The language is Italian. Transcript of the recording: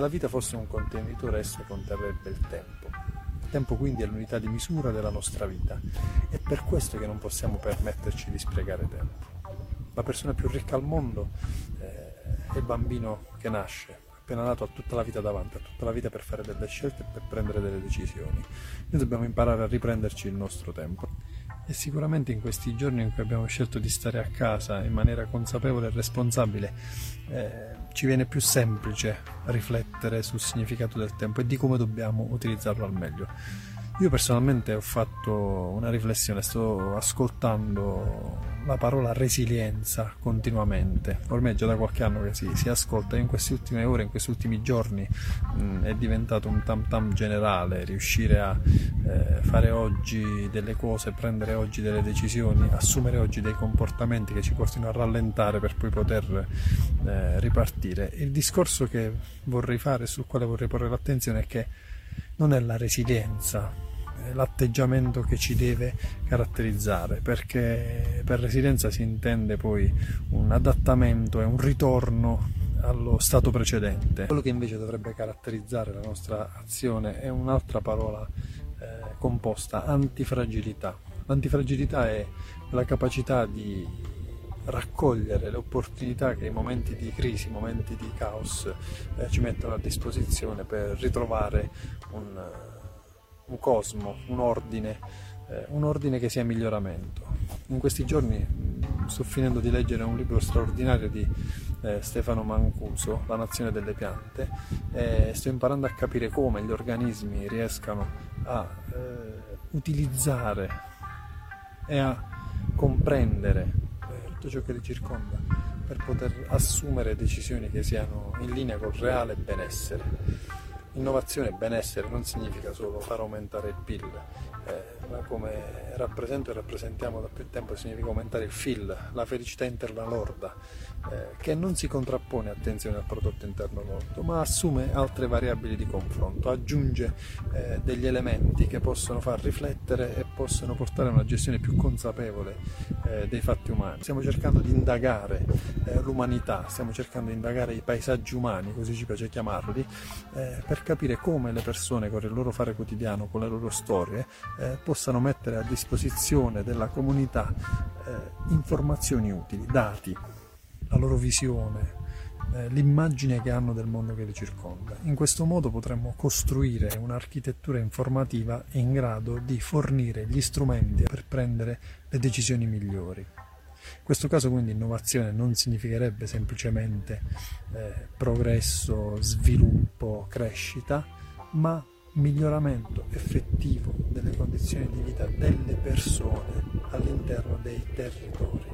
Se la vita fosse un contenitore, esso conterrebbe il tempo. Il tempo quindi è l'unità di misura della nostra vita. È per questo che non possiamo permetterci di sprecare tempo. La persona più ricca al mondo è il bambino che nasce, appena nato ha tutta la vita davanti, ha tutta la vita per fare delle scelte e per prendere delle decisioni. Noi dobbiamo imparare a riprenderci il nostro tempo. E sicuramente in questi giorni in cui abbiamo scelto di stare a casa in maniera consapevole e responsabile, ci viene più semplice riflettere sul significato del tempo e di come dobbiamo utilizzarlo al meglio. Io personalmente ho fatto una riflessione, sto ascoltando la parola resilienza continuamente, ormai è già da qualche anno che si ascolta, in queste ultime ore, in questi ultimi giorni è diventato un tam tam generale, riuscire a fare oggi delle cose, prendere oggi delle decisioni, assumere oggi dei comportamenti che ci portino a rallentare per poi poter ripartire. Il discorso che vorrei fare, sul quale vorrei porre l'attenzione, è che non è la resilienza l'atteggiamento che ci deve caratterizzare, perché per resilienza si intende poi un adattamento e un ritorno allo stato precedente. Quello che invece dovrebbe caratterizzare la nostra azione è un'altra parola composta, antifragilità. L'antifragilità è la capacità di raccogliere le opportunità che i momenti di crisi, i momenti di caos ci mettono a disposizione per ritrovare un cosmo, un ordine che sia miglioramento. In questi giorni sto finendo di leggere un libro straordinario di Stefano Mancuso, La nazione delle piante, e sto imparando a capire come gli organismi riescano a utilizzare e a comprendere tutto ciò che li circonda per poter assumere decisioni che siano in linea col reale benessere. Innovazione e benessere non significa solo far aumentare il PIL, ma come rappresento e rappresentiamo da più tempo significa aumentare il FIL, la felicità interna lorda, che non si contrappone, attenzione, al prodotto interno lordo, ma assume altre variabili di confronto, aggiunge degli elementi che possono far riflettere e possono portare a una gestione più consapevole dei fatti umani. Stiamo cercando di indagare l'umanità, stiamo cercando di indagare i paesaggi umani, così ci piace chiamarli, per capire come le persone con il loro fare quotidiano, con le loro storie, possano mettere a disposizione della comunità informazioni utili, dati, la loro visione, l'immagine che hanno del mondo che li circonda. In questo modo potremmo costruire un'architettura informativa in grado di fornire gli strumenti per prendere le decisioni migliori. In questo caso quindi innovazione non significherebbe semplicemente progresso, sviluppo, crescita, ma miglioramento effettivo delle condizioni di vita delle persone all'interno dei territori.